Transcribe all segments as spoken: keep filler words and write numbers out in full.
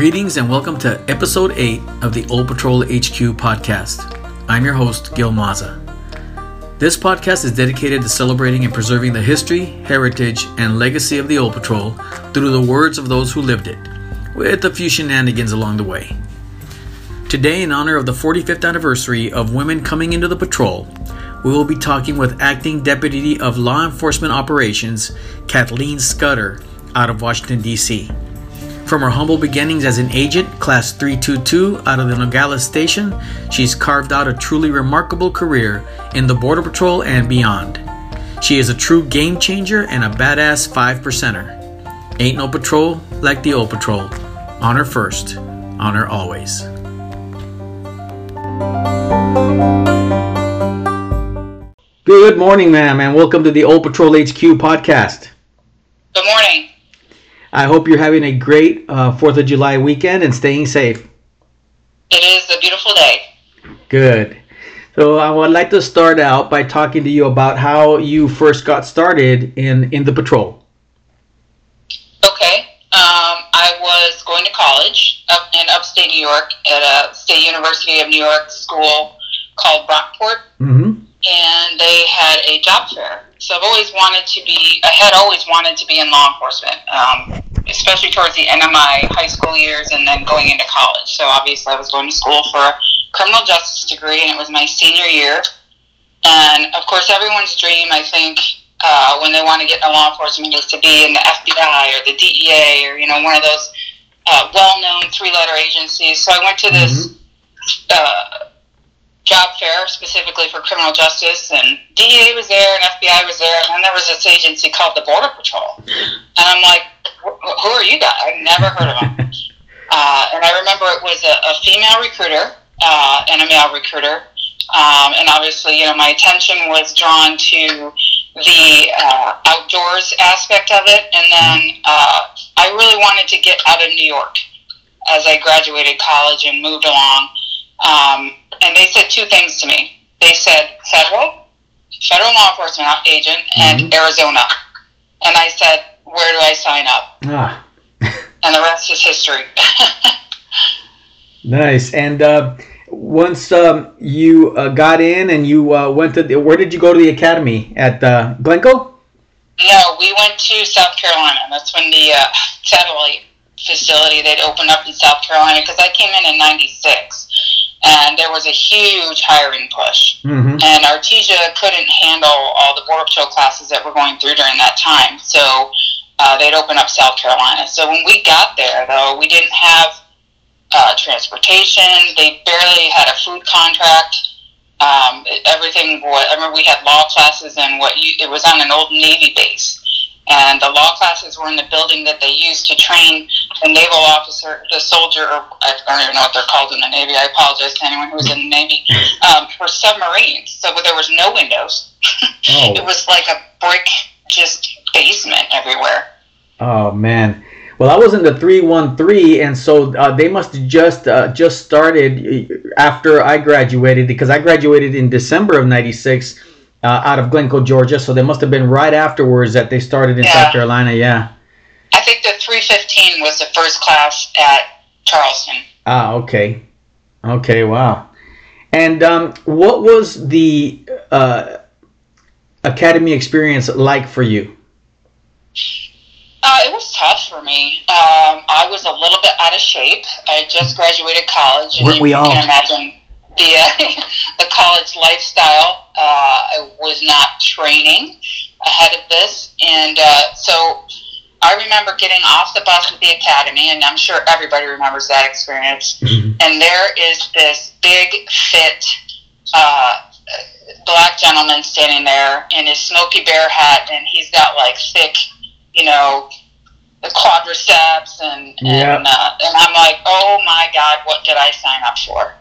Greetings and welcome to episode eight of the Old Patrol H Q Podcast. I'm your host, Gil Mazza. This podcast is dedicated to celebrating and preserving the history, heritage, and legacy of the Old Patrol through the words of those who lived it, with a few shenanigans along the way. Today, in honor of the forty-fifth anniversary of women coming into the patrol, we will be talking with Acting Deputy of Law Enforcement Operations, Kathleen Scudder, out of Washington, D C. From her humble beginnings as an agent, class three twenty-two, out of the Nogales Station, she's carved out a truly remarkable career in the Border Patrol and beyond. She is a true game changer and a badass five percenter. Ain't no patrol like the Old Patrol. Honor first, honor always. Good morning, ma'am, and welcome to the Old Patrol H Q Podcast. Good morning. I hope you're having a great uh, fourth of July weekend and staying safe. It is a beautiful day. Good. So I would like to start out by talking to you about how you first got started in, in the patrol. Okay. Um, I was going to college up in upstate New York at a State University of New York school called Brockport. Mm-hmm. And they had a job fair. So I've always wanted to be, I had always wanted to be in law enforcement, um, especially towards the end of my high school years and then going into college. So obviously I was going to school for a criminal justice degree, and it was my senior year. And of course, everyone's dream, I think, uh, when they want to get into law enforcement is to be in the F B I or the D E A or, you know, one of those uh, well-known three-letter agencies. So I went to this... Mm-hmm. Uh, job fair specifically for criminal justice, and D E A was there and F B I was there, and then there was this agency called the Border Patrol, and I'm like, who are you guys? I've never heard of them. uh, and I remember it was a, a female recruiter uh, and a male recruiter, um, and obviously, you know, my attention was drawn to the uh, outdoors aspect of it, and then uh, I really wanted to get out of New York as I graduated college and moved along. Um, and they said two things to me. They said, federal, federal law enforcement agent, and mm-hmm. Arizona. And I said, where do I sign up? Ah. And the rest is history. Nice. And uh, once um, you uh, got in and you uh, went to, the, where did you go to the academy? At uh, Glencoe? No, we went to South Carolina. That's when the uh, satellite facility they'd opened up in South Carolina, because I came in in ninety-six. And there was a huge hiring push. Mm-hmm. And Artesia couldn't handle all the Border Patrol classes that were going through during that time. So uh, they'd open up South Carolina. So when we got there, though, we didn't have uh, transportation. They barely had a food contract. Um, everything was, I remember we had law classes, and what you, it was on an old Navy base. And the law classes were in the building that they used to train the naval officer, the soldier, or I don't even know what they're called in the Navy. I apologize to anyone who was in the Navy, um, for submarines. So there was no windows. Oh. It was like a brick, just basement everywhere. Oh, man. Well, I was in the three one three, and so uh, they must have just, uh, just started after I graduated, because I graduated in December of ninety-six. Uh, out of Glencoe, Georgia, so they must have been right afterwards that they started in yeah. South Carolina, yeah. I think the three fifteen was the first class at Charleston. Ah, okay. Okay, wow. And um, what was the uh, academy experience like for you? Uh, it was tough for me. Um, I was a little bit out of shape. I just graduated college. And Weren't we you all? Can imagine the, uh, the college lifestyle. Uh, I was not training ahead of this, and uh, so I remember getting off the bus at the academy, and I'm sure everybody remembers that experience, mm-hmm. and there is this big, fit, uh, black gentleman standing there in his smoky bear hat, and he's got, like, thick, you know, the quadriceps, and, yeah. and, uh, and I'm like, oh, my God, what did I sign up for?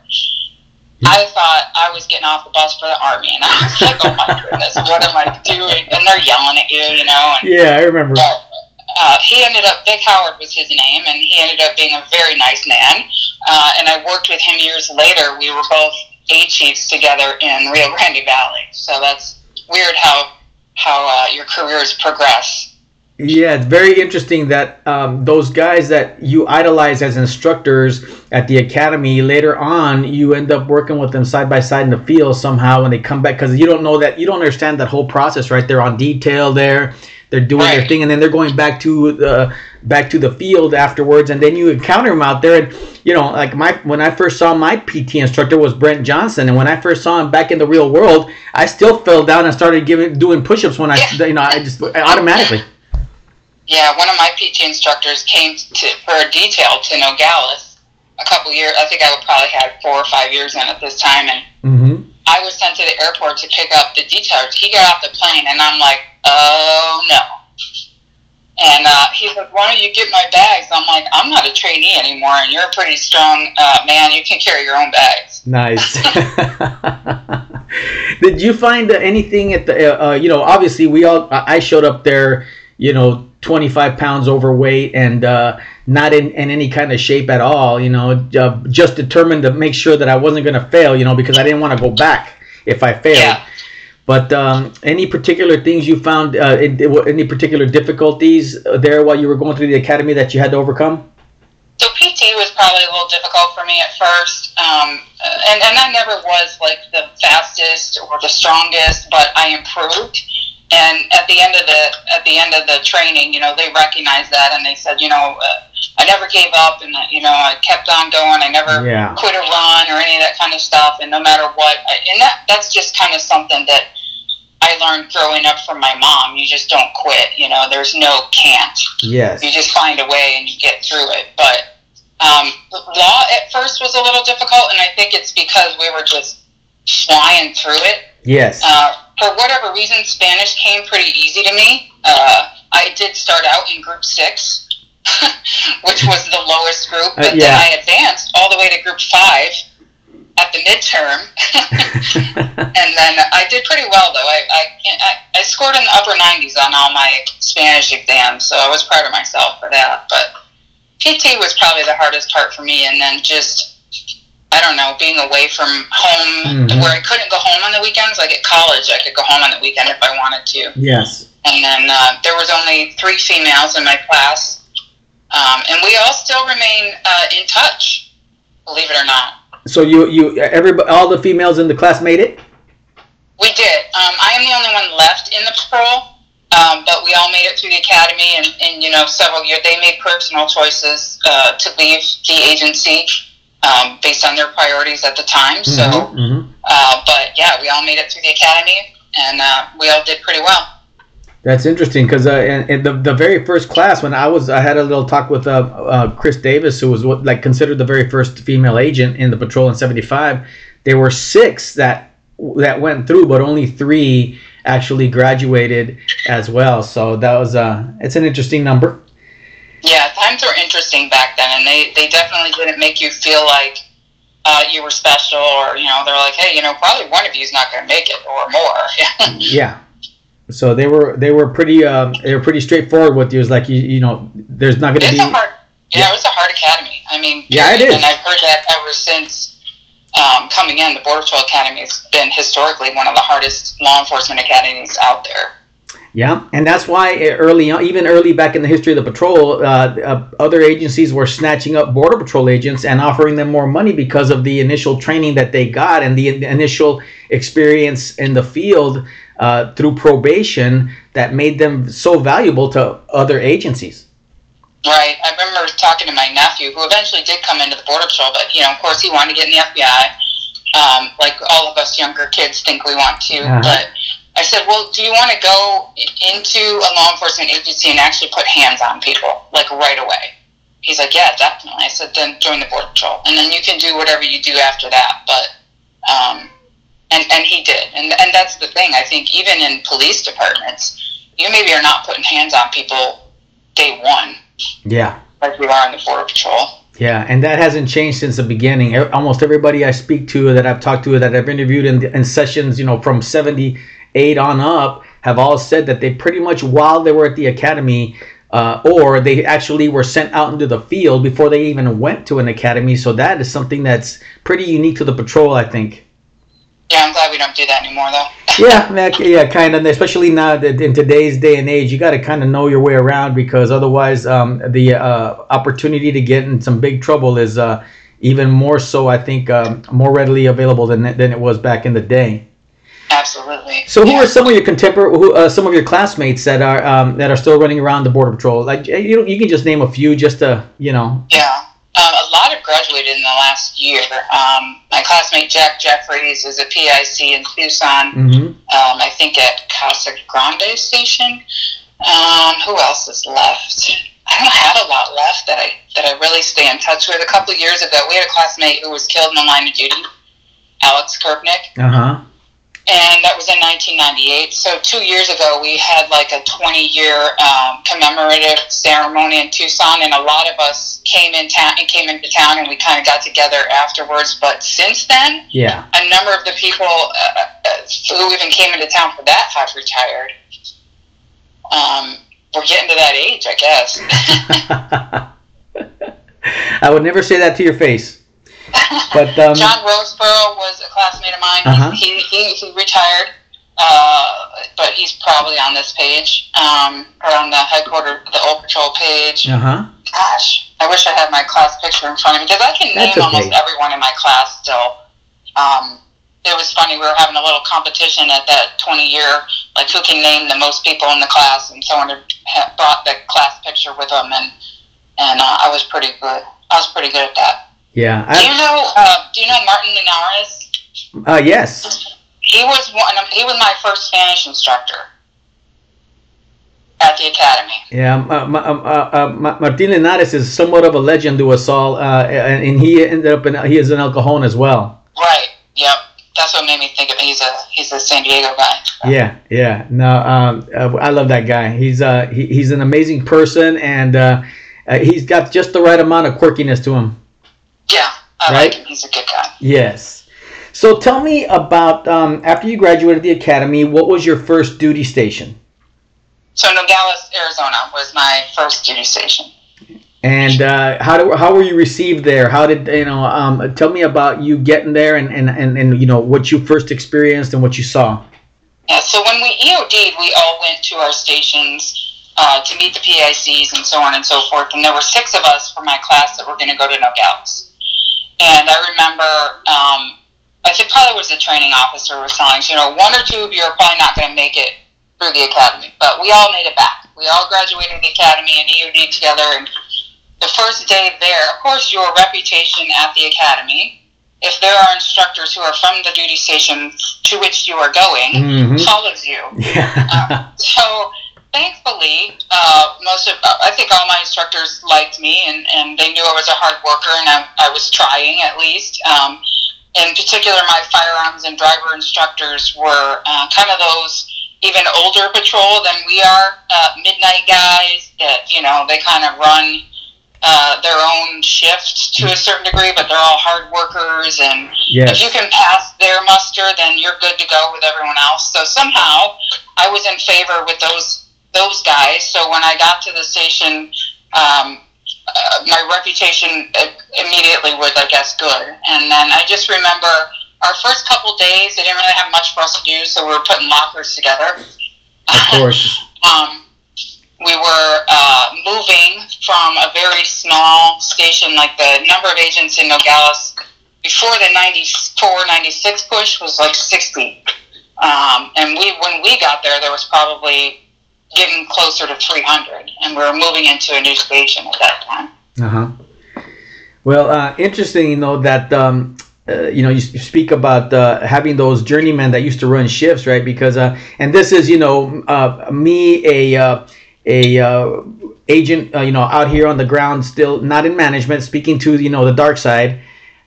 I thought I was getting off the bus for the Army, and I was like, oh my goodness, what am I doing? And they're yelling at you, you know. And, yeah, I remember. But, uh, he ended up, Vic Howard was his name, and he ended up being a very nice man. Uh, and I worked with him years later. We were both A-Chiefs together in Rio Grande Valley. So that's weird how how uh, your careers progress. Yeah, it's very interesting that um, those guys that you idolize as instructors at the academy, later on, you end up working with them side by side in the field somehow when they come back, because you don't know that, you don't understand that whole process, right? They're on detail there, they're doing right. their thing, and then they're going back to the back to the field afterwards, and then you encounter them out there, and you know, like my when I first saw my P T instructor was Brent Johnson, and when I first saw him back in the real world, I still fell down and started giving doing push-ups when I, yeah. you know, I just automatically. Yeah, one of my P T instructors came to, for a detail to Nogales a couple years. I think I would probably had four or five years in at this time, and mm-hmm. I was sent to the airport to pick up the detailers. He got off the plane, and I'm like, oh, no. And uh, he's like, why don't you get my bags? I'm like, I'm not a trainee anymore, and you're a pretty strong uh, man. You can carry your own bags. Nice. Did you find anything at the, uh, you know, obviously we all, I showed up there, you know, twenty-five pounds overweight and uh, not in, in any kind of shape at all, you know, uh, just determined to make sure that I wasn't going to fail, you know, because I didn't want to go back if I failed. Yeah. But um, any particular things you found, uh, it, it, any particular difficulties there while you were going through the academy that you had to overcome? So P T was probably a little difficult for me at first, um, and, and I never was like the fastest or the strongest, but I improved. And at the end of the at the end of the training, you know, they recognized that, and they said, you know, uh, I never gave up, and you know, I kept on going. I never yeah. quit a run or any of that kind of stuff. And no matter what, I, and that that's just kind of something that I learned growing up from my mom. You just don't quit. You know, there's no can't. Yes. You just find a way and you get through it. But um, law at first was a little difficult, and I think it's because we were just flying through it. Yes. Uh, for whatever reason, Spanish came pretty easy to me. Uh, I did start out in group six, which was the lowest group, but uh, yeah. then I advanced all the way to group five at the midterm. And then I did pretty well, though. I, I, I scored in the upper nineties on all my Spanish exams, so I was proud of myself for that. But P T was probably the hardest part for me, and then just... I don't know, being away from home, mm-hmm. where I couldn't go home on the weekends. Like at college, I could go home on the weekend if I wanted to. Yes. And then uh, there was only three females in my class. Um, and we all still remain uh, in touch, believe it or not. So you, you, everybody, all the females in the class made it? We did. Um, I am the only one left in the patrol, um, but we all made it through the academy and, and you know, several years. They made personal choices uh, to leave the agency. Um, based on their priorities at the time, so mm-hmm, mm-hmm. Uh, but yeah, we all made it through the academy, and uh, we all did pretty well. That's interesting, because uh, in, in the the very first class, when I was, I had a little talk with uh, uh, Chris Davis, who was what, like considered the very first female agent in the patrol in seventy-five. There were six that that went through, but only three actually graduated as well. So that was uh, it's an interesting number. Yeah, times were interesting back then, and they, they definitely didn't make you feel like uh, you were special, or, you know, they're like, hey, you know, probably one of you is not going to make it, or more. Yeah. So they were they were pretty um, they were pretty straightforward with you. It's like, you, you know, there's not going to be... A hard, yeah, yeah, it was a hard academy. I mean, yeah, it is. And I've heard that ever since um, coming in. The Border Patrol Academy has been historically one of the hardest law enforcement academies out there. Yeah, and that's why early on, even early back in the history of the patrol, uh, uh, other agencies were snatching up Border Patrol agents and offering them more money because of the initial training that they got and the in- initial experience in the field uh, through probation that made them so valuable to other agencies. Right. I remember talking to my nephew, who eventually did come into the Border Patrol, but, you know, of course, he wanted to get in the F B I, um, like all of us younger kids think we want to, uh-huh. but... I said, well, do you want to go into a law enforcement agency and actually put hands on people, like, right away? He's like, yeah, definitely. I said, then join the Border Patrol, and then you can do whatever you do after that. But, um, and, and he did. And, and that's the thing. I think even in police departments, you maybe are not putting hands on people day one. Yeah. Like we are in the Border Patrol. Yeah, and that hasn't changed since the beginning. Almost everybody I speak to, that I've talked to, that I've interviewed in, in sessions, you know, from seventy-eight on up, have all said that they pretty much, while they were at the academy, uh, or they actually were sent out into the field before they even went to an academy. So that is something that's pretty unique to the patrol, I think. Yeah, I'm glad we don't do that anymore, though. Yeah, man, yeah, kind of. Especially now that in today's day and age, you got to kind of know your way around, because otherwise, um, the uh, opportunity to get in some big trouble is uh, even more so. I think um, more readily available than than it was back in the day. Absolutely. So, who yeah. are some of your contempor- who, uh, some of your classmates that are um, that are still running around the Border Patrol? Like, you you can just name a few, just to you know. Yeah. A lot have graduated in the last year. Um, my classmate Jack Jeffries is a P I C in Tucson, mm-hmm. um, I think at Casa Grande Station. Um, who else is left? I don't have a lot left that I that I really stay in touch with. A couple of years ago, we had a classmate who was killed in the line of duty, Alex Kurpnick. Uh-huh. And that was in nineteen ninety-eight. So two years ago, we had like a twenty-year um, commemorative ceremony in Tucson, and a lot of us came in town and came into town, and we kind of got together afterwards. But since then, yeah, a number of the people uh, who even came into town for that have retired. Um, we're getting to that age, I guess. I would never say that to your face. But, um, John Roseboro was a classmate of mine. Uh-huh. He, he he retired, uh, but he's probably on this page, um, or on the headquarters, the Old Patrol page. Uh-huh. Gosh, I wish I had my class picture in front of me, because I can That's name okay. almost everyone in my class still. Um, it was funny, we were having a little competition at that twenty-year, like who can name the most people in the class, and someone had brought the class picture with them, and, and uh, I was pretty good. I was pretty good at that. Yeah. I, do you know? Uh, do you know Martin Linares? Uh, yes. He was one. Of, he was my first Spanish instructor at the academy. Yeah, uh, uh, uh, uh, Martin Linares is somewhat of a legend to us all, uh, and, and he ended up in, he is an El Cajon as well. Right. Yep. That's what made me think of him. He's a he's a San Diego guy. So. Yeah. Yeah. No, um, I love that guy. He's uh he, he's an amazing person, and uh, he's got just the right amount of quirkiness to him. Yeah, I right? like him. He's a good guy. Yes. So tell me about, um, after you graduated the academy, what was your first duty station? So Nogales, Arizona was my first duty station. And uh, how do, how were you received there? How did, you know, um, tell me about you getting there and, and, and, and, you know, what you first experienced and what you saw. Yeah, so when we E O D'd, we all went to our stations Uh, to meet the P I Cs and so on and so forth. And there were six of us from my class that were going to go to Nogales. And I remember, um, I think probably was the training officer was telling us, you know, one or two of you are probably not going to make it through the academy. But we all made it back. We all graduated the academy and E O D together. And the first day there, of course, your reputation at the academy, if there are instructors who are from the duty station to which you are going, mm-hmm. follows you. Yeah. Uh, so... Thankfully, uh, most of, I think all my instructors liked me, and, and they knew I was a hard worker, and I, I was trying at least. Um, in particular, my firearms and driver instructors were uh, kind of those even older patrol than we are, uh, midnight guys that, you know, they kind of run uh, their own shift to a certain degree, but they're all hard workers, and yes. if you can pass their muster, then you're good to go with everyone else. So somehow, I was in favor with those those guys. So when I got to the station, um, uh, my reputation immediately was, I guess, good. And then I just remember our first couple days, they didn't really have much for us to do, so we were putting lockers together. Of course. um, we were uh, moving from a very small station, like the number of agents in Nogales before the ninety-four, ninety-six push was like sixty. Um, and we when we got there, there was probably getting closer to three hundred, and we were moving into a new station at that time. Uh-huh. Well, uh, interesting, you know, that, um, uh, you know, you speak about uh, having those journeymen that used to run shifts, right? Because, uh, and this is, you know, uh, me, a uh, a uh, agent, uh, you know, out here on the ground, still not in management, speaking to, you know, the dark side,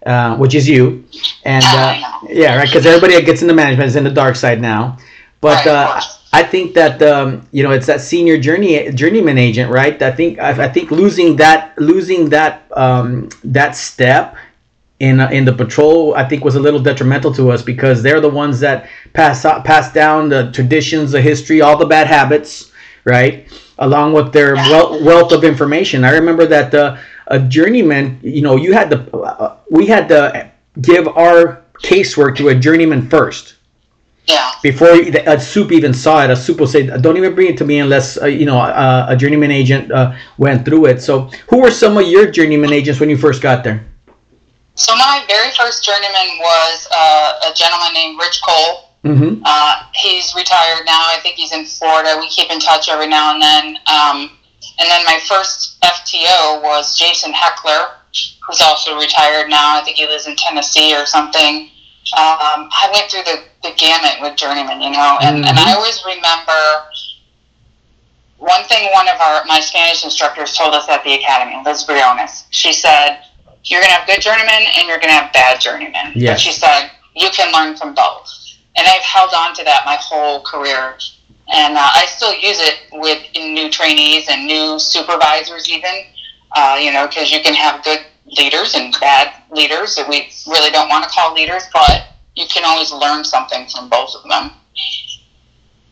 uh, which is you. And, uh, yeah, right, because everybody that gets into management is in the dark side now. But, uh, I think that um, you know, it's that senior journey journeyman agent, right? I think I, I think losing that losing that um, that step in uh, in the patrol, I think, was a little detrimental to us, because they're the ones that pass out, pass down the traditions, the history, all the bad habits, right? Along with their wealth, wealth of information. I remember that uh, a journeyman, you know, you had to uh, we had to give our casework to a journeyman first. Yeah. before a soup even saw it, a soup will say, don't even bring it to me unless, uh, you know, uh, a journeyman agent uh, went through it. So who were some of your journeyman agents when you first got there? So my very first journeyman was uh, a gentleman named Rich Cole. Mm-hmm. Uh, he's retired now. I think he's in Florida. We keep in touch every now and then. Um, and then my first F T O was Jason Heckler, who's also retired now. I think he lives in Tennessee or something. Um, I went through the, the gamut with journeyman, you know, and, mm-hmm. and I always remember one thing one of our my Spanish instructors told us at the academy, Liz Briones. She said, you're going to have good journeymen and you're going to have bad journeymen. Yes. But she said, you can learn from both. And I've held on to that my whole career. And uh, I still use it with new trainees and new supervisors even, uh, you know, because you can have good leaders and bad leaders that we really don't want to call leaders, but you can always learn something from both of them.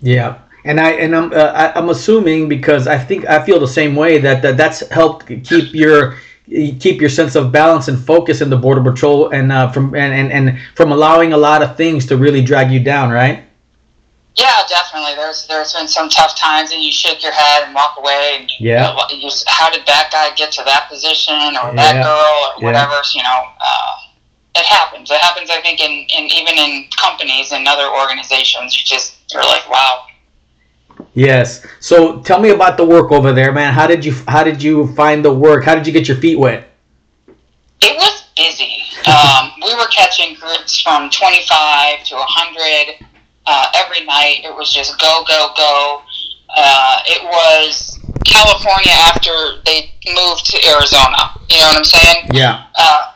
Yeah. And I and I'm uh, I'm assuming, because I think I feel the same way, that, that that's helped keep your keep your sense of balance and focus in the Border Patrol, and uh, from and, and, and from allowing a lot of things to really drag you down, right? Yeah, definitely. There's there's been some tough times, and you shake your head and walk away. And yeah. You know, you, how did that guy get to that position, or yeah. that girl, or yeah. whatever? You know, uh, it happens. It happens. I think in, in even in companies and other organizations, you just you're like, wow. Yes. So tell me about the work over there, man. How did you how did you find the work? How did you get your feet wet? It was busy. Um, we were catching groups from twenty-five to one hundred. Uh, every night, it was just go, go, go. Uh, it was California after they moved to Arizona. You know what I'm saying? Yeah. Uh,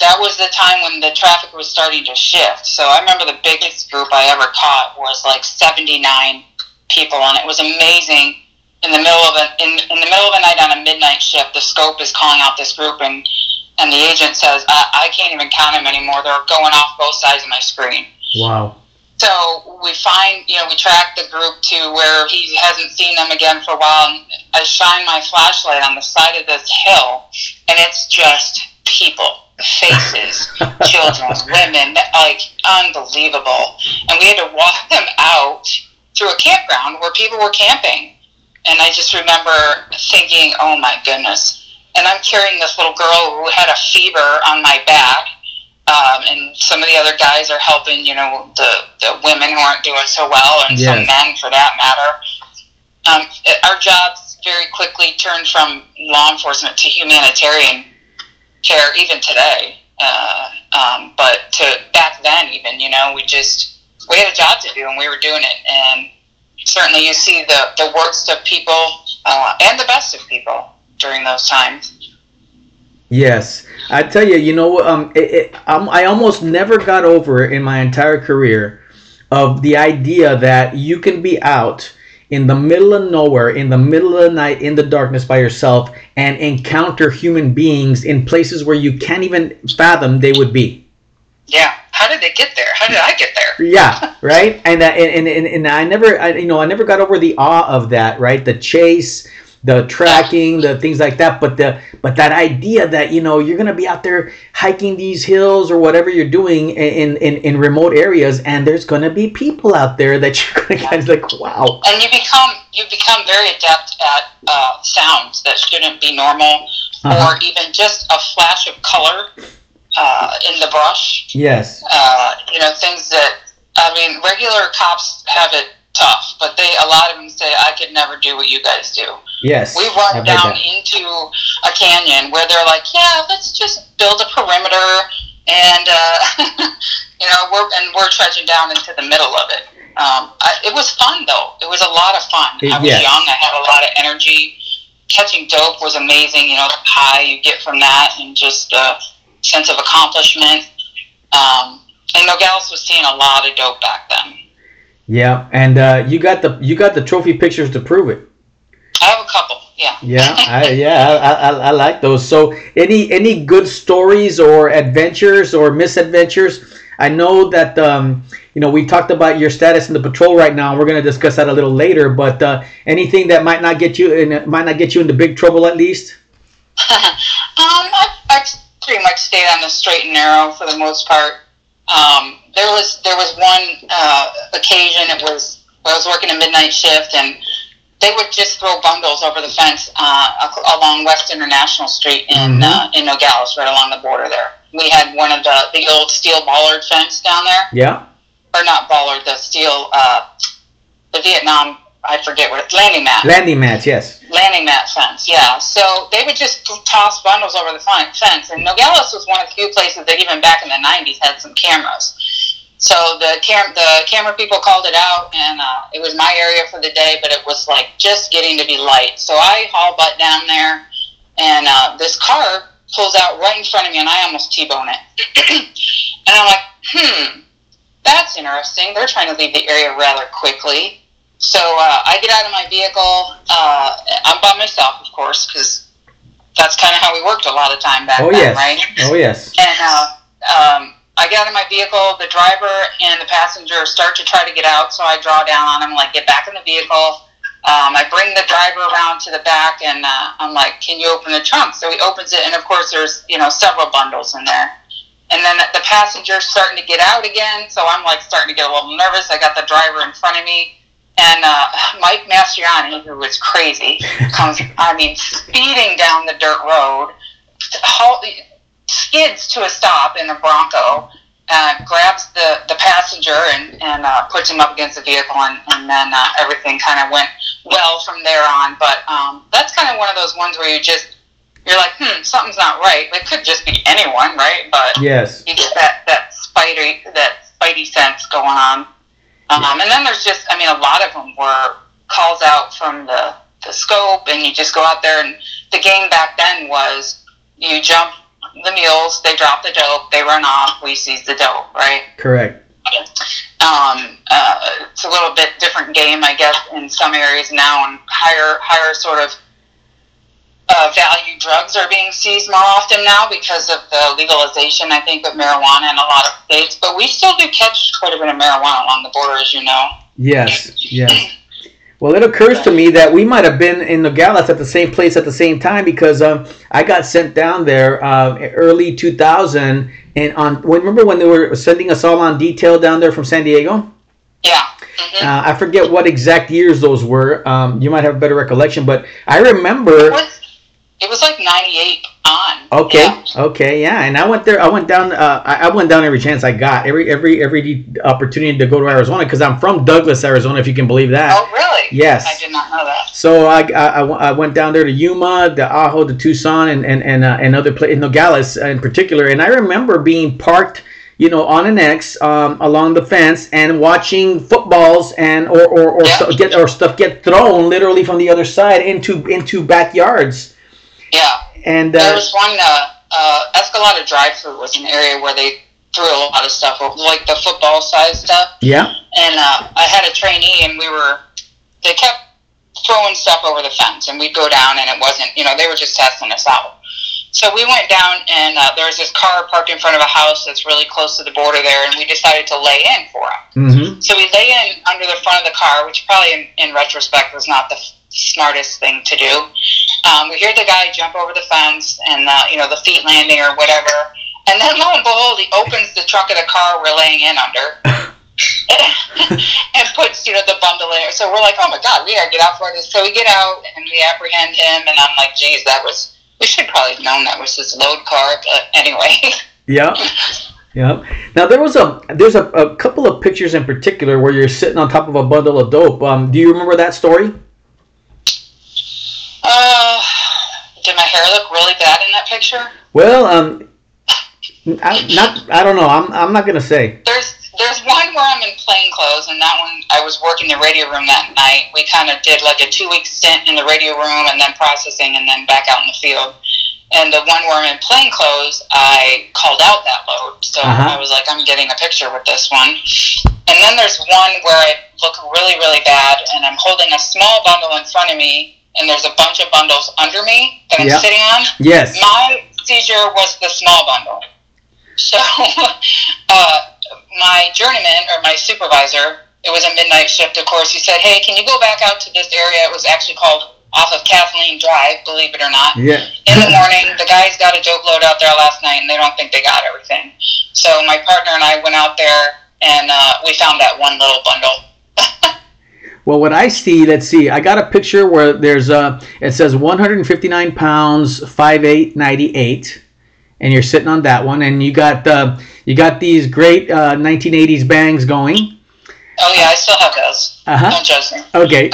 that was the time when the traffic was starting to shift. So I remember the biggest group I ever caught was like seventy-nine people, and it was amazing. In the middle of a in, in the middle of the night on a midnight shift, the scope is calling out this group, and and the agent says, I, I can't even count them anymore. They're going off both sides of my screen. Wow. So we find, you know, we track the group to where he hasn't seen them again for a while. And I shine my flashlight on the side of this hill, and it's just people, faces, children, women, like unbelievable. And we had to walk them out through a campground where people were camping. And I just remember thinking, oh my goodness. And I'm carrying this little girl who had a fever on my back. Um, and some of the other guys are helping, you know, the, the women who aren't doing so well, and yes. some men for that matter. Um, it, our jobs very quickly turned from law enforcement to humanitarian care, even today. Uh, um, but to back then, even, you know, we just, we had a job to do, and we were doing it. And certainly you see the, the worst of people uh, and the best of people during those times. Yes, I tell you, you know, um, it, it, I'm, I almost never got over in my entire career of the idea that you can be out in the middle of nowhere, in the middle of the night, in the darkness by yourself, and encounter human beings in places where you can't even fathom they would be. Yeah. How did they get there? How did I get there? Yeah, right. And uh, and, and and I never, I, you know, I never got over the awe of that, right? The chase. The tracking, the things like that, but the but that idea that, you know, you're gonna be out there hiking these hills or whatever you're doing in in, in remote areas, and there's gonna be people out there that you're gonna yeah. kind of like, wow. And you become you become very adept at uh, sounds that shouldn't be normal, uh-huh. or even just a flash of color uh, in the brush. Yes. Uh, you know, things that, I mean, regular cops have it tough, but they a lot of them say, I could never do what you guys do. Yes, we've run down into a canyon where they're like, yeah, let's just build a perimeter, and uh, you know, we're and we're trudging down into the middle of it. Um, I, it was fun though. It was a lot of fun. It, I was yes. young. I had a lot of energy. Catching dope was amazing. You know, the high you get from that, and just the sense of accomplishment. Um, and Nogales was seeing a lot of dope back then. Yeah, and uh, you got the you got the trophy pictures to prove it. I have a couple. Yeah. yeah, I, yeah, I, I I like those. So, any any good stories or adventures or misadventures? I know that um, you know, we talked about your status in the patrol right now, and we're going to discuss that a little later. But uh, anything that might not get you in might not get you into big trouble, at least. um, I've, I've pretty much stayed on the straight and narrow for the most part. Um, there was there was one uh, occasion. It was I was working a midnight shift, and they would just throw bundles over the fence uh, along West International Street in mm-hmm. uh, in Nogales, right along the border there. We had one of the, the old steel bollard fence down there. Yeah, or not bollard, the steel uh, the Vietnam. I forget what it's, landing mat. Landing mat, yes. Landing mat fence, yeah. So they would just toss bundles over the fence. And Nogales was one of the few places that even back in the nineties had some cameras. So the, cam- the camera people called it out, and uh, it was my area for the day, but it was like just getting to be light. So I haul butt down there, and uh, this car pulls out right in front of me, and I almost T-bone it. And I'm like, hmm, that's interesting. They're trying to leave the area rather quickly. So uh, I get out of my vehicle. Uh, I'm by myself, of course, because that's kind of how we worked a lot of time back oh, then, yes. right? Oh, yes. And uh, um, I get out of my vehicle. The driver and the passenger start to try to get out, so I draw down on them, like, get back in the vehicle. Um, I bring the driver around to the back, and uh, I'm like, can you open the trunk? So he opens it, and, of course, there's, you know, several bundles in there. And then the passenger's starting to get out again, so I'm, like, starting to get a little nervous. I got the driver in front of me. And uh, Mike Mastriani, who was crazy, comes, I mean, speeding down the dirt road, haul, skids to a stop in the Bronco, uh, grabs the, the passenger and, and uh, puts him up against the vehicle, and, and then uh, everything kind of went well from there on. But um, that's kind of one of those ones where you just, you're like, hmm, something's not right. It could just be anyone, right? But yes. You get that, that, spidery, that spidey sense going on. Um, and then there's just, I mean, a lot of them were calls out from the, the scope, and you just go out there, and the game back then was you jump the mules, they drop the dope, they run off, we seize the dope, right? Correct. Um, uh, it's a little bit different game, I guess, in some areas now, and higher, higher sort of uh, value drugs are being seized more often now because of the legalization, I think, of marijuana in a lot of states. But we still do catch quite a bit of marijuana along the border, as you know. Yes, yes. Well, it occurs to me that we might have been in Nogales at the same place at the same time, because um, I got sent down there uh, early two thousand. And on when, remember when they were sending us all on detail down there from San Diego? Yeah. Mm-hmm. Uh, I forget what exact years those were. Um, you might have a better recollection, but I remember... What's It was like ninety-eight on. Okay, yeah. okay, yeah. And I went there. I went down. Uh, I, I went down every chance I got, every every every opportunity to go to Arizona, because I'm from Douglas, Arizona, if you can believe that. Oh, really? Yes. I did not know that. So I I, I went down there to Yuma, to Ajo, to Tucson, and and and, uh, and other places, Nogales in particular. And I remember being parked, you know, on an X um, along the fence, and watching footballs and or or or, yeah. st- get, or stuff get thrown literally from the other side into into backyards. Yeah, and uh, there was one uh, uh, Escalada Drive-Thru was an area where they threw a lot of stuff, like the football size stuff. Yeah, and uh, I had a trainee, and we were they kept throwing stuff over the fence, and we'd go down, and it wasn't, you know, they were just testing us out. So we went down, and uh, there was this car parked in front of a house that's really close to the border there, and we decided to lay in for him. Mm-hmm. So we lay in under the front of the car, which probably in, in retrospect was not the smartest thing to do. Um, we hear the guy jump over the fence and, uh, you know, the feet landing or whatever. And then, lo and behold, he opens the trunk of the car we're laying in under and puts, you know, the bundle in. So we're like, oh, my God, we got to get out for this. So we get out, and we apprehend him. And I'm like, geez, that was – we should probably have known that was his load car. But anyway. Yeah. Yeah. Now, there was a – there's a, a couple of pictures in particular where you're sitting on top of a bundle of dope. Um, do you remember that story? Uh, did my hair look really bad in that picture? Well, um, I, not, I don't know. I'm, I'm not going to say. There's there's one where I'm in plain clothes, and that one, I was working the radio room that night. We kind of did like a two-week stint in the radio room and then processing and then back out in the field. And the one where I'm in plain clothes, I called out that load. So uh-huh. I was like, I'm getting a picture with this one. And then there's one where I look really, really bad, and I'm holding a small bundle in front of me. And there's a bunch of bundles under me that I'm yep. sitting on. Yes. My seizure was the small bundle. So uh, my journeyman or my supervisor, it was a midnight shift, of course, he said, hey, can you go back out to this area? It was actually called off of Kathleen Drive, believe it or not. Yeah. In the morning, the guys got a dope load out there last night, and they don't think they got everything. So my partner and I went out there, and uh, we found that one little bundle. Well, what I see, let's see, I got a picture where there's a, it says one hundred fifty-nine pounds, five eight, ninety-eight, and you're sitting on that one, and you got uh, you got these great uh, nineteen eighties bangs going. Oh, yeah, I still have those. Uh-huh. Don't judge me. Okay.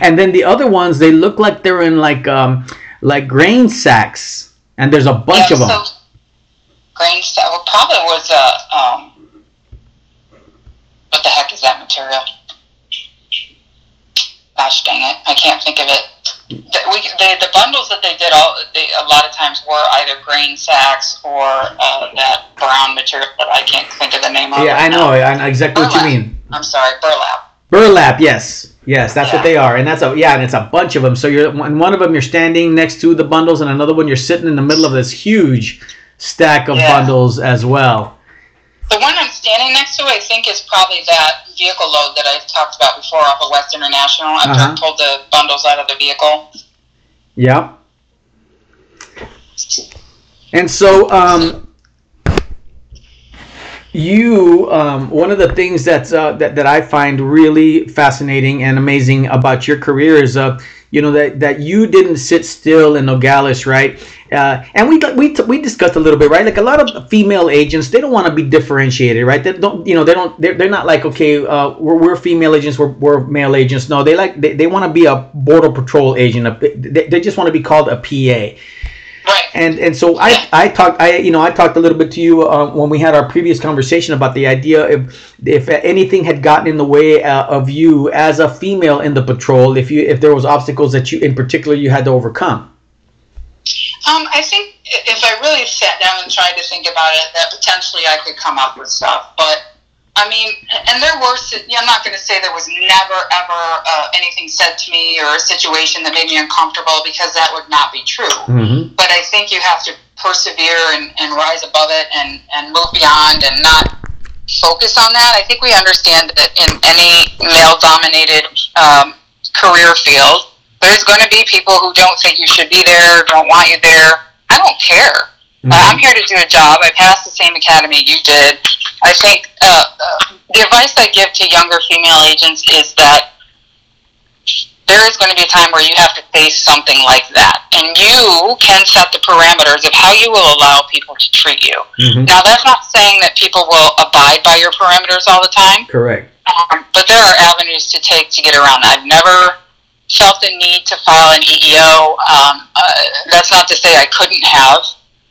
And then the other ones, they look like they're in like um, like grain sacks, and there's a bunch yeah, of so them. Grain sack. Well, probably was a, um, what the heck is that material? Gosh dang it, I can't think of it. The, we, the, the bundles that they did, all they, a lot of times were either grain sacks or uh, that brown material that I can't think of the name of. Yeah, right I know. I know exactly burlap. What you mean. I'm sorry, burlap. Burlap, yes. Yes, that's yeah. what they are. And that's a yeah, and it's a bunch of them. So you're in one of them, you're standing next to the bundles, and another one, you're sitting in the middle of this huge stack of yeah. bundles as well. The one I'm standing next to, I think, is probably that vehicle load that I've talked about before off of West International. After uh-huh. I pulled the bundles out of the vehicle. Yeah. And so um, you, um, one of the things that's, uh, that that I find really fascinating and amazing about your career is, uh, you know, that, that you didn't sit still in Nogales, right? Uh, and we we we discussed a little bit, right? Like a lot of female agents, they don't want to be differentiated, right? They don't, you know, they don't. They're, they're not like, okay, uh, we're, we're female agents, we're, we're male agents. No, they like they, they want to be a Border Patrol agent. A, they, they just want to be called a P A. Right. And and so I I talked I you know I talked a little bit to you uh, when we had our previous conversation about the idea if if anything had gotten in the way uh, of you as a female in the patrol, if you if there was obstacles that you in particular you had to overcome. Um, I think if I really sat down and tried to think about it, that potentially I could come up with stuff. But, I mean, and there were, you know, I'm not going to say there was never, ever uh, anything said to me or a situation that made me uncomfortable, because that would not be true. Mm-hmm. But I think you have to persevere and, and rise above it and, and move beyond and not focus on that. I think we understand that in any male-dominated um, career field, there's going to be people who don't think you should be there, don't want you there. I don't care. Mm-hmm. Uh, I'm here to do a job. I passed the same academy you did. I think uh, uh, the advice I give to younger female agents is that there is going to be a time where you have to face something like that. And you can set the parameters of how you will allow people to treat you. Mm-hmm. Now, that's not saying that people will abide by your parameters all the time. Correct. Um, but there are avenues to take to get around that. I've never felt the need to file an E E O. Um, uh, that's not to say I couldn't have,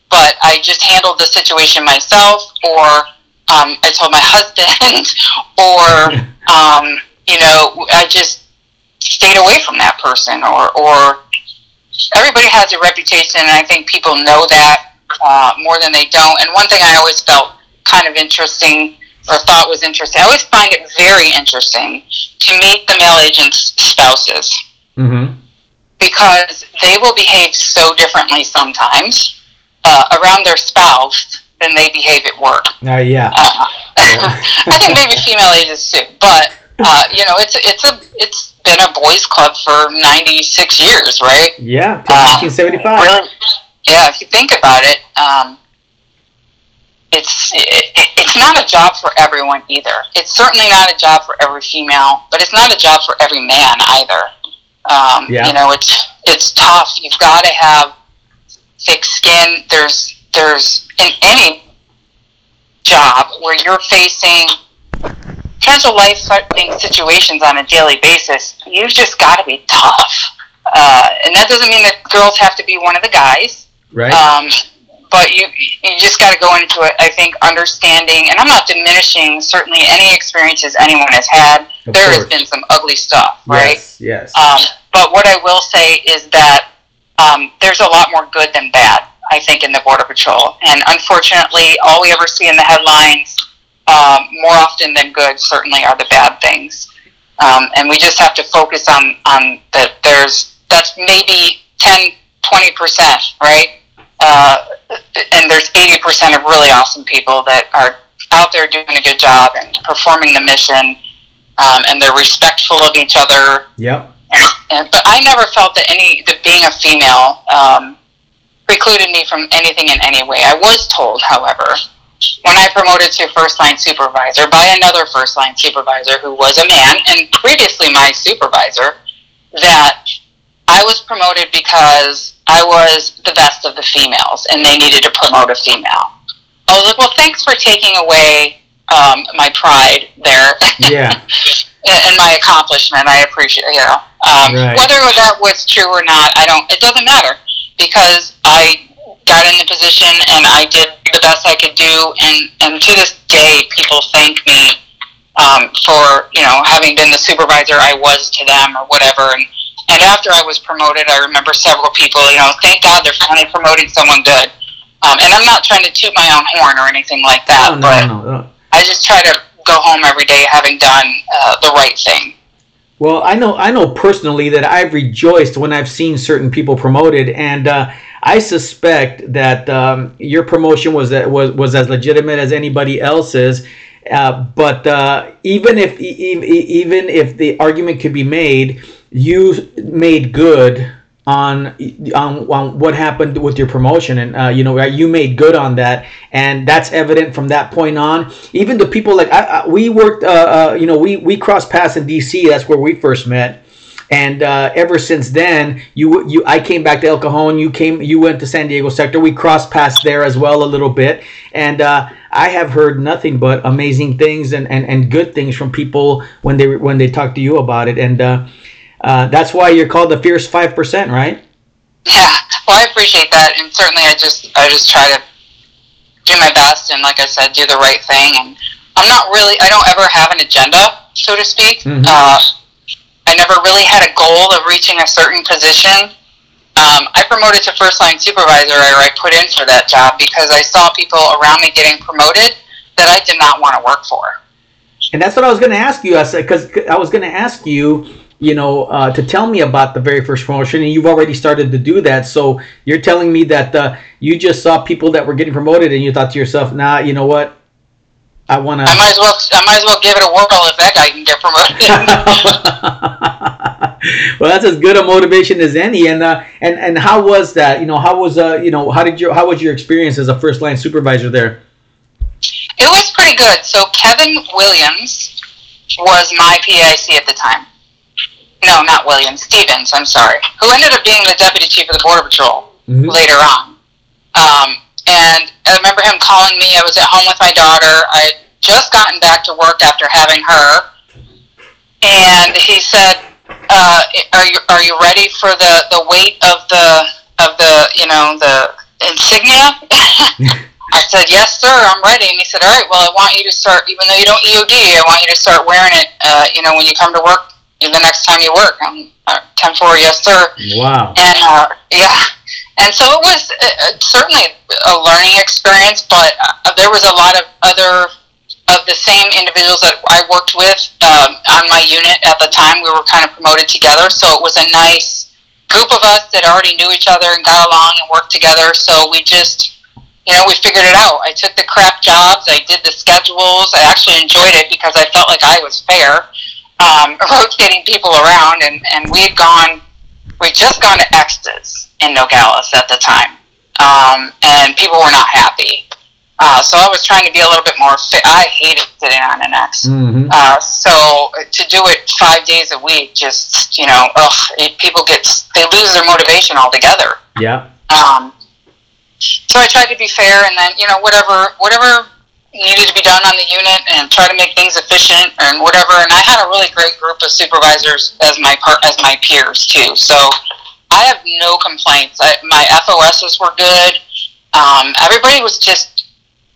but I just handled the situation myself, or um, I told my husband, or, um, you know, I just stayed away from that person. Or, or everybody has a reputation, and I think people know that uh, more than they don't. And one thing I always felt kind of interesting, or thought was interesting, I always find it very interesting to meet the male agent's spouses. Mm-hmm. Because they will behave so differently sometimes uh, around their spouse than they behave at work. Uh, yeah. Uh, yeah. I think maybe female agents too, but uh, you know, it's it's a it's been a boys' club for ninety-six years, right? Yeah, nineteen seventy-five. Um, really, yeah, if you think about it, um, it's it, it's not a job for everyone either. It's certainly not a job for every female, but it's not a job for every man either. Um, yeah. You know, it's it's tough. You've got to have thick skin. There's there's in any job where you're facing potential life-threatening situations on a daily basis, you've just got to be tough. Uh, and that doesn't mean that girls have to be one of the guys. Right. Um, But you you just got to go into it, I think, understanding, and I'm not diminishing certainly any experiences anyone has had. Of there course. Has been some ugly stuff, right? Yes, yes. Um, but what I will say is that um, there's a lot more good than bad, I think, in the Border Patrol. And unfortunately, all we ever see in the headlines, um, more often than good, certainly are the bad things. Um, and we just have to focus on, on that there's, that's maybe ten, twenty percent, right? Uh, and there's eighty percent of really awesome people that are out there doing a good job and performing the mission, um, and they're respectful of each other. Yep. And, and, but I never felt that any that being a female um, precluded me from anything in any way. I was told, however, when I promoted to first-line supervisor by another first-line supervisor who was a man and previously my supervisor, that I was promoted because I was the best of the females and they needed to promote a female. I was like, well, thanks for taking away um, my pride there. Yeah. And my accomplishment, I appreciate, you know. Um, right. Whether that was true or not, I don't, it doesn't matter, because I got in the position and I did the best I could do, and, and to this day, people thank me um, for, you know, having been the supervisor I was to them or whatever, and, and after I was promoted, I remember several people, you know, thank God they're finally promoting someone good, um, and I'm not trying to toot my own horn or anything like that, no, but no, no, no. I just try to go home every day having done uh, the right thing. Well, I know I know personally that I've rejoiced when I've seen certain people promoted, and uh, I suspect that um, your promotion was that was, was as legitimate as anybody else's. Uh, but uh, even if even if the argument could be made, you made good on on, on what happened with your promotion, and uh, you know, right, you made good on that, and that's evident from that point on. Even the people like I, I, we worked, uh, uh, you know, we we crossed paths in D C. That's where we first met, and uh, ever since then, you you I came back to El Cajon. You came, you went to San Diego sector. We crossed paths there as well a little bit, and uh, I have heard nothing but amazing things and, and, and good things from people when they when they talk to you about it, and. Uh, Uh, that's why you're called the Fierce five percent, right? Yeah, well, I appreciate that, and certainly I just I just try to do my best, and like I said, do the right thing. And I'm not really, I don't ever have an agenda, so to speak. Mm-hmm. Uh, I never really had a goal of reaching a certain position. Um, I promoted to first-line supervisor, or I put in for that job, because I saw people around me getting promoted that I did not want to work for. And that's what I was going to ask you. I said, because I was going to ask you, you know, uh, to tell me about the very first promotion, and you've already started to do that. So you're telling me that uh, you just saw people that were getting promoted, and you thought to yourself, "Nah, you know what? I wanna. I might as well. I might as well give it a whirl if that guy can get promoted." Well, that's as good a motivation as any. And uh, and and how was that? You know, how was uh, you know, how did your how was your experience as a first line supervisor there? It was pretty good. So Kevin Williams was my P I C at the time. No, not Williams, Stevens, I'm sorry, who ended up being the deputy chief of the Border Patrol mm-hmm. later on. Um, and I remember him calling me. I was at home with my daughter. I had just gotten back to work after having her. And he said, uh, are you are you ready for the, the weight of the, of the, you know, the insignia? I said, yes, sir, I'm ready. And he said, all right, well, I want you to start, even though you don't E O D, I want you to start wearing it, uh, you know, when you come to work. The next time you work, I'm um, ten four, yes, sir. Wow. And, uh, yeah. And so it was uh, certainly a learning experience, but uh, there was a lot of other of the same individuals that I worked with um, on my unit at the time. We were kind of promoted together, so it was a nice group of us that already knew each other and got along and worked together, so we just, you know, we figured it out. I took the crap jobs. I did the schedules. I actually enjoyed it because I felt like I was fair. Um, rotating people around, and, and we had gone, we'd just gone to Extas in Nogales at the time, um, and people were not happy. Uh, so I was trying to be a little bit more fit. I hated sitting on an X. Mm-hmm. Uh, so to do it five days a week, just, you know, ugh, it, people get, they lose their motivation altogether. Yeah. Um, so I tried to be fair, and then, you know, whatever, whatever, needed to be done on the unit, and try to make things efficient and whatever. And I had a really great group of supervisors as my part, as my peers too. So I have no complaints. I, my F O S's were good. Um, everybody was just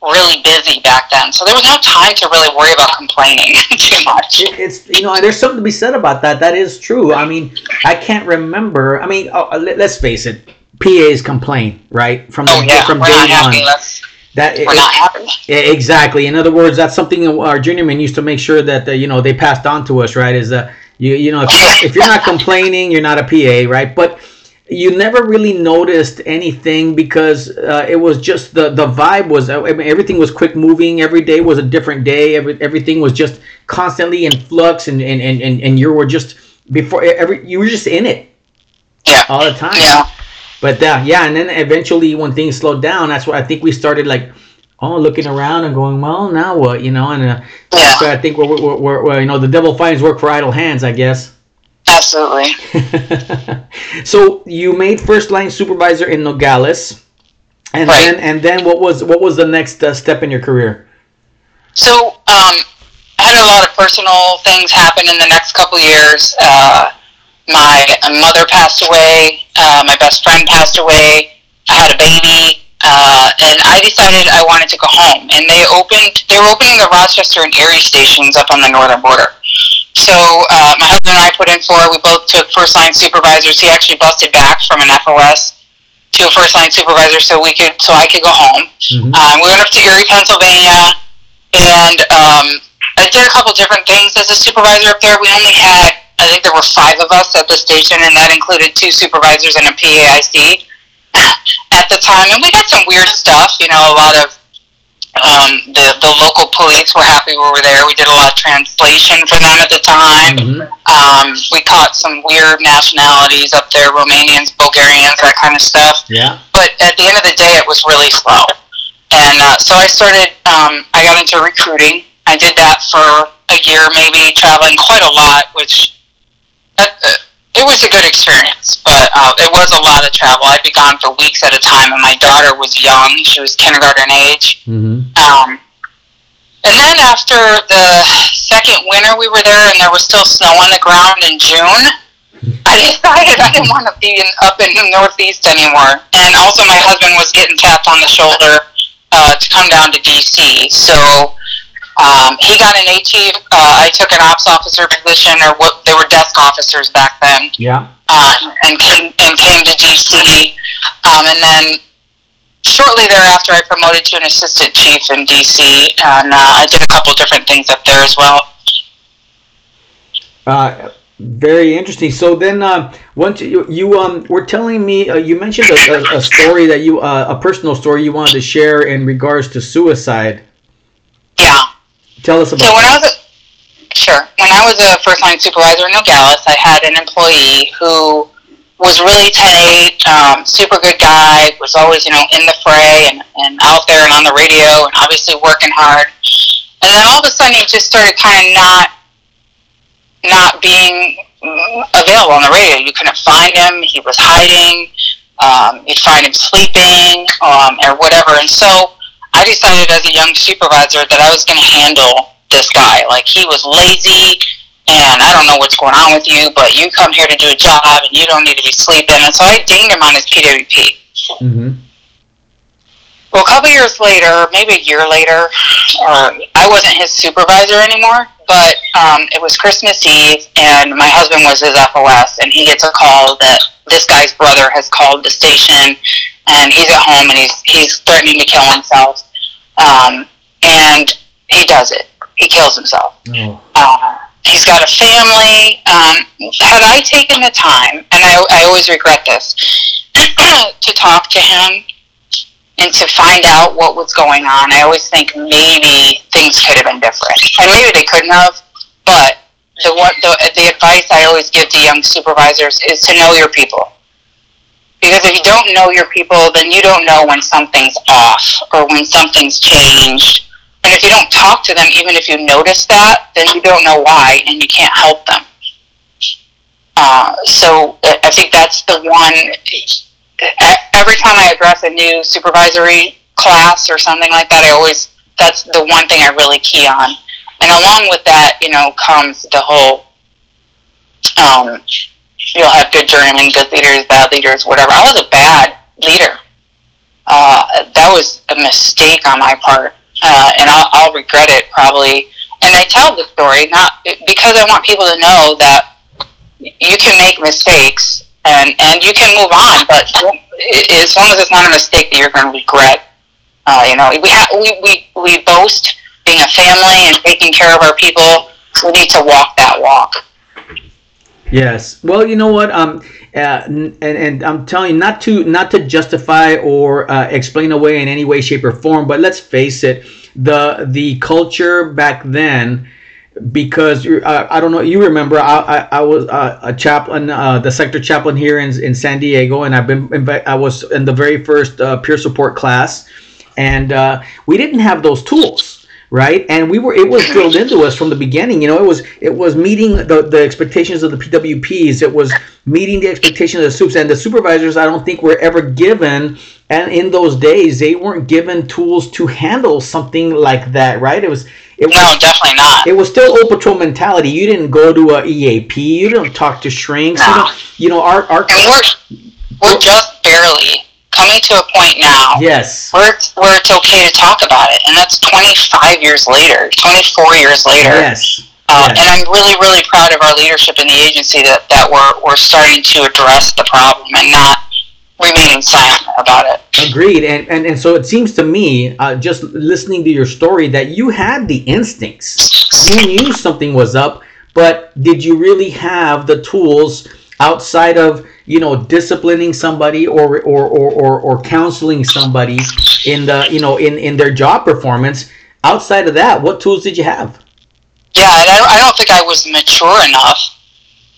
really busy back then, so there was no time to really worry about complaining too much. It, it's you know, there's something to be said about that. That is true. I mean, I can't remember. I mean, oh, let, let's face it. P A's complain, right? From the, oh, yeah. from We're day not one. That it, it, exactly. In other words, that's something our junior men used to make sure that uh, you know, they passed on to us, right? Is that uh, you you know if, if you're not complaining, you're not a P A, right? But you never really noticed anything because uh, it was just the the vibe was I mean, everything was quick moving. Every day was a different day. Every, everything was just constantly in flux, and and and and you were just before every you were just in it, yeah, all the time. Yeah. But uh, yeah, and then eventually when things slowed down, that's what I think we started like, oh, looking around and going, well, now what, you know? And uh, yeah. So I think we're, we're, we're, we're you know the devil finds work for idle hands, I guess. Absolutely. So you made first line supervisor in Nogales, and right. then and then what was what was the next uh, step in your career? So um, I had a lot of personal things happen in the next couple of years. Uh, my mother passed away. Uh, my best friend passed away. I had a baby. Uh, and I decided I wanted to go home. And they opened, they were opening the Rochester and Erie stations up on the northern border. So uh, my husband and I put in for it. We both took first-line supervisors. He actually busted back from an F O S to a first-line supervisor so we could, so I could go home. Mm-hmm. Um, we went up to Erie, Pennsylvania, and um, I did a couple different things as a supervisor up there. We only had, I think there were five of us at the station, and that included two supervisors and a P A I C. At the time, and we got some weird stuff, you know, a lot of um, the, the local police were happy we were there. We did a lot of translation for them at the time. Mm-hmm. Um, we caught some weird nationalities up there, Romanians, Bulgarians, that kind of stuff. Yeah. But at the end of the day, it was really slow. And uh, so I started, um, I got into recruiting. I did that for a year, maybe, traveling quite a lot, which... That, uh, It was a good experience, but uh, it was a lot of travel. I'd be gone for weeks at a time, and my daughter was young. She was kindergarten age. Mm-hmm. Um, and then after the second winter we were there, and there was still snow on the ground in June, I decided I didn't want to be in, up in the Northeast anymore. And also my husband was getting tapped on the shoulder uh, to come down to D C, so... Um, he got an A T, uh, I took an ops officer position, or what, they were desk officers back then. Yeah. Um, and came, and came to D C, um, and then shortly thereafter I promoted to an assistant chief in D C, and uh, I did a couple different things up there as well. Uh, very interesting. So then, uh, once you, you um, were telling me, uh, you mentioned a, a, a story that you, uh, a personal story you wanted to share in regards to suicide. Yeah. Tell us about so when that. I was a, sure. When I was a first-line supervisor in Nogales, I had an employee who was really tight, um, super good guy, was always, you know, in the fray and, and out there and on the radio and obviously working hard. And then all of a sudden, he just started kind of not not being available on the radio. You couldn't find him. He was hiding. Um, you'd find him sleeping um, or whatever. And so... I decided as a young supervisor that I was going to handle this guy. Like, he was lazy, and I don't know what's going on with you, but you come here to do a job, and you don't need to be sleeping. And so I dinged him on his P W P. Mm-hmm. Well, a couple years later, maybe a year later, um, I wasn't his supervisor anymore, but um, it was Christmas Eve, and my husband was his F O S, and he gets a call that this guy's brother has called the station, and he's at home, and he's he's threatening to kill himself. Um, and he does it. He kills himself. Oh. Uh, he's got a family. Um, had I taken the time, and I, I always regret this, to talk to him and to find out what was going on, I always think maybe things could have been different. And maybe they couldn't have, but the, what, the, the advice I always give to young supervisors is to know your people. Because if you don't know your people, then you don't know when something's off or when something's changed. And if you don't talk to them, even if you notice that, then you don't know why and you can't help them. Uh, so I think that's the one, every time I address a new supervisory class or something like that, I always, that's the one thing I really key on. And along with that, you know, comes the whole, um, you'll have good journeymen, good leaders, bad leaders, whatever. I was a bad leader. Uh, that was a mistake on my part, uh, and I'll, I'll regret it probably. And I tell the story not because I want people to know that you can make mistakes and, and you can move on, but as long as it's not a mistake that you're going to regret. Uh, you know, we, ha- we, we, we boast being a family and taking care of our people. We need to walk that walk. Yes. Well, you know what? Um, uh, and, and I'm telling you not to not to justify or uh, explain away in any way, shape, or form. But let's face it, the the culture back then because you're, I, I don't know, you remember, I I, I was uh, a chaplain, uh, the sector chaplain here in in San Diego, and I've been in, I was in the very first uh, peer support class, and uh, we didn't have those tools. Right, and we were. It was drilled into us from the beginning. You know, it was it was meeting the, the expectations of the P W Ps. It was meeting the expectations of the soups and the supervisors. I don't think were ever given, and in those days, they weren't given tools to handle something like that. Right? It was. It was no, definitely not. It was still Old Patrol mentality. You didn't go to a E A P. You don't talk to shrinks. No. You don't, you know, our our. And we're we're just barely coming to a point now, yes, where it's, where it's okay to talk about it, and that's twenty-five years later, twenty-four years later. Yes. Um, yes. And I'm really, really proud of our leadership in the agency that, that we're we're starting to address the problem and not remaining silent about it. Agreed, and and, and so it seems to me, uh, just listening to your story, that you had the instincts. You knew something was up, but did you really have the tools outside of, you know, disciplining somebody or or, or, or or counseling somebody in the, you know, in, in their job performance? Outside of that, what tools did you have? Yeah, I don't, I don't think I was mature enough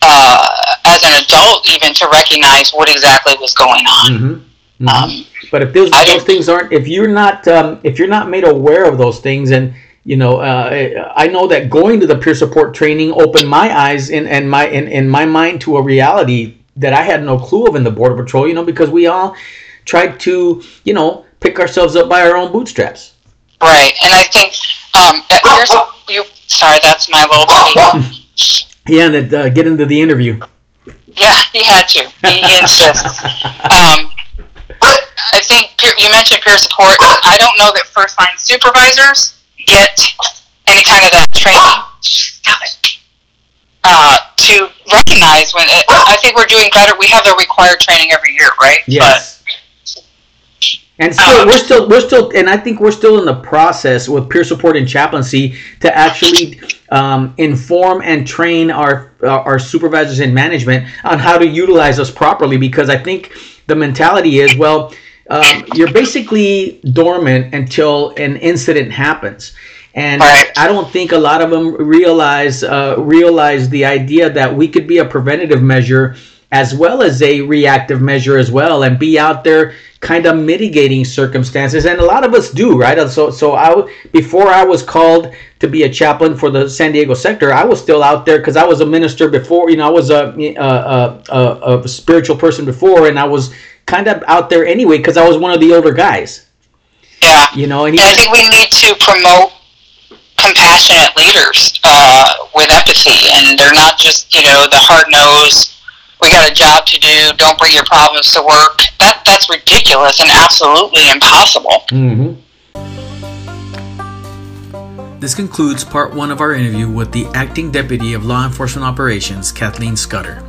uh, as an adult even to recognize what exactly was going on. Mm-hmm. Mm-hmm. Um, but if those, those things aren't, if you're not, um, if you're not made aware of those things, and you know, uh, I know that going to the peer support training opened my eyes and and my in, in my mind to a reality that I had no clue of in the Border Patrol, you know, because we all tried to, you know, pick ourselves up by our own bootstraps. Right, and I think, um, here's, you, sorry, that's my little buddy. Yeah, and uh, get into the interview. Yeah, he had to. He, he insists. Um, I think peer, you mentioned peer support. I don't know that first-line supervisors get any kind of that training. Stop it. Uh, to recognize when it, I think we're doing better. We have the required training every year, right? Yes. But, and still, um, we're still, we're still, and I think we're still in the process with peer support and chaplaincy to actually um, inform and train our uh, our supervisors and management on how to utilize us properly. Because I think the mentality is, well, um, you're basically dormant until an incident happens. And right. I don't think a lot of them realize uh, realize the idea that we could be a preventative measure as well as a reactive measure as well, and be out there kind of mitigating circumstances. And a lot of us do, right? So, so I before I was called to be a chaplain for the San Diego sector, I was still out there because I was a minister before. You know, I was a a, a, a spiritual person before, and I was kind of out there anyway because I was one of the older guys. Yeah, you know, and, he, and I think we need to promote compassionate leaders uh, with empathy, and they're not just, you know, the hard nose, we got a job to do, don't bring your problems to work. That that's ridiculous and absolutely impossible. Mm-hmm. This concludes part one of our interview with the Acting Deputy of Law Enforcement Operations, Kathleen Scudder.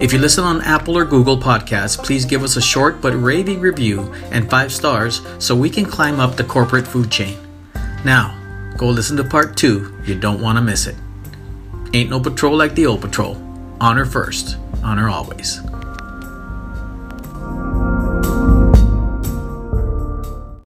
If you listen on Apple or Google Podcasts, please give us a short but raving review and five stars so we can climb up the corporate food chain. Now, go listen to part two. You don't want to miss it. Ain't no patrol like the old patrol. Honor first. Honor always.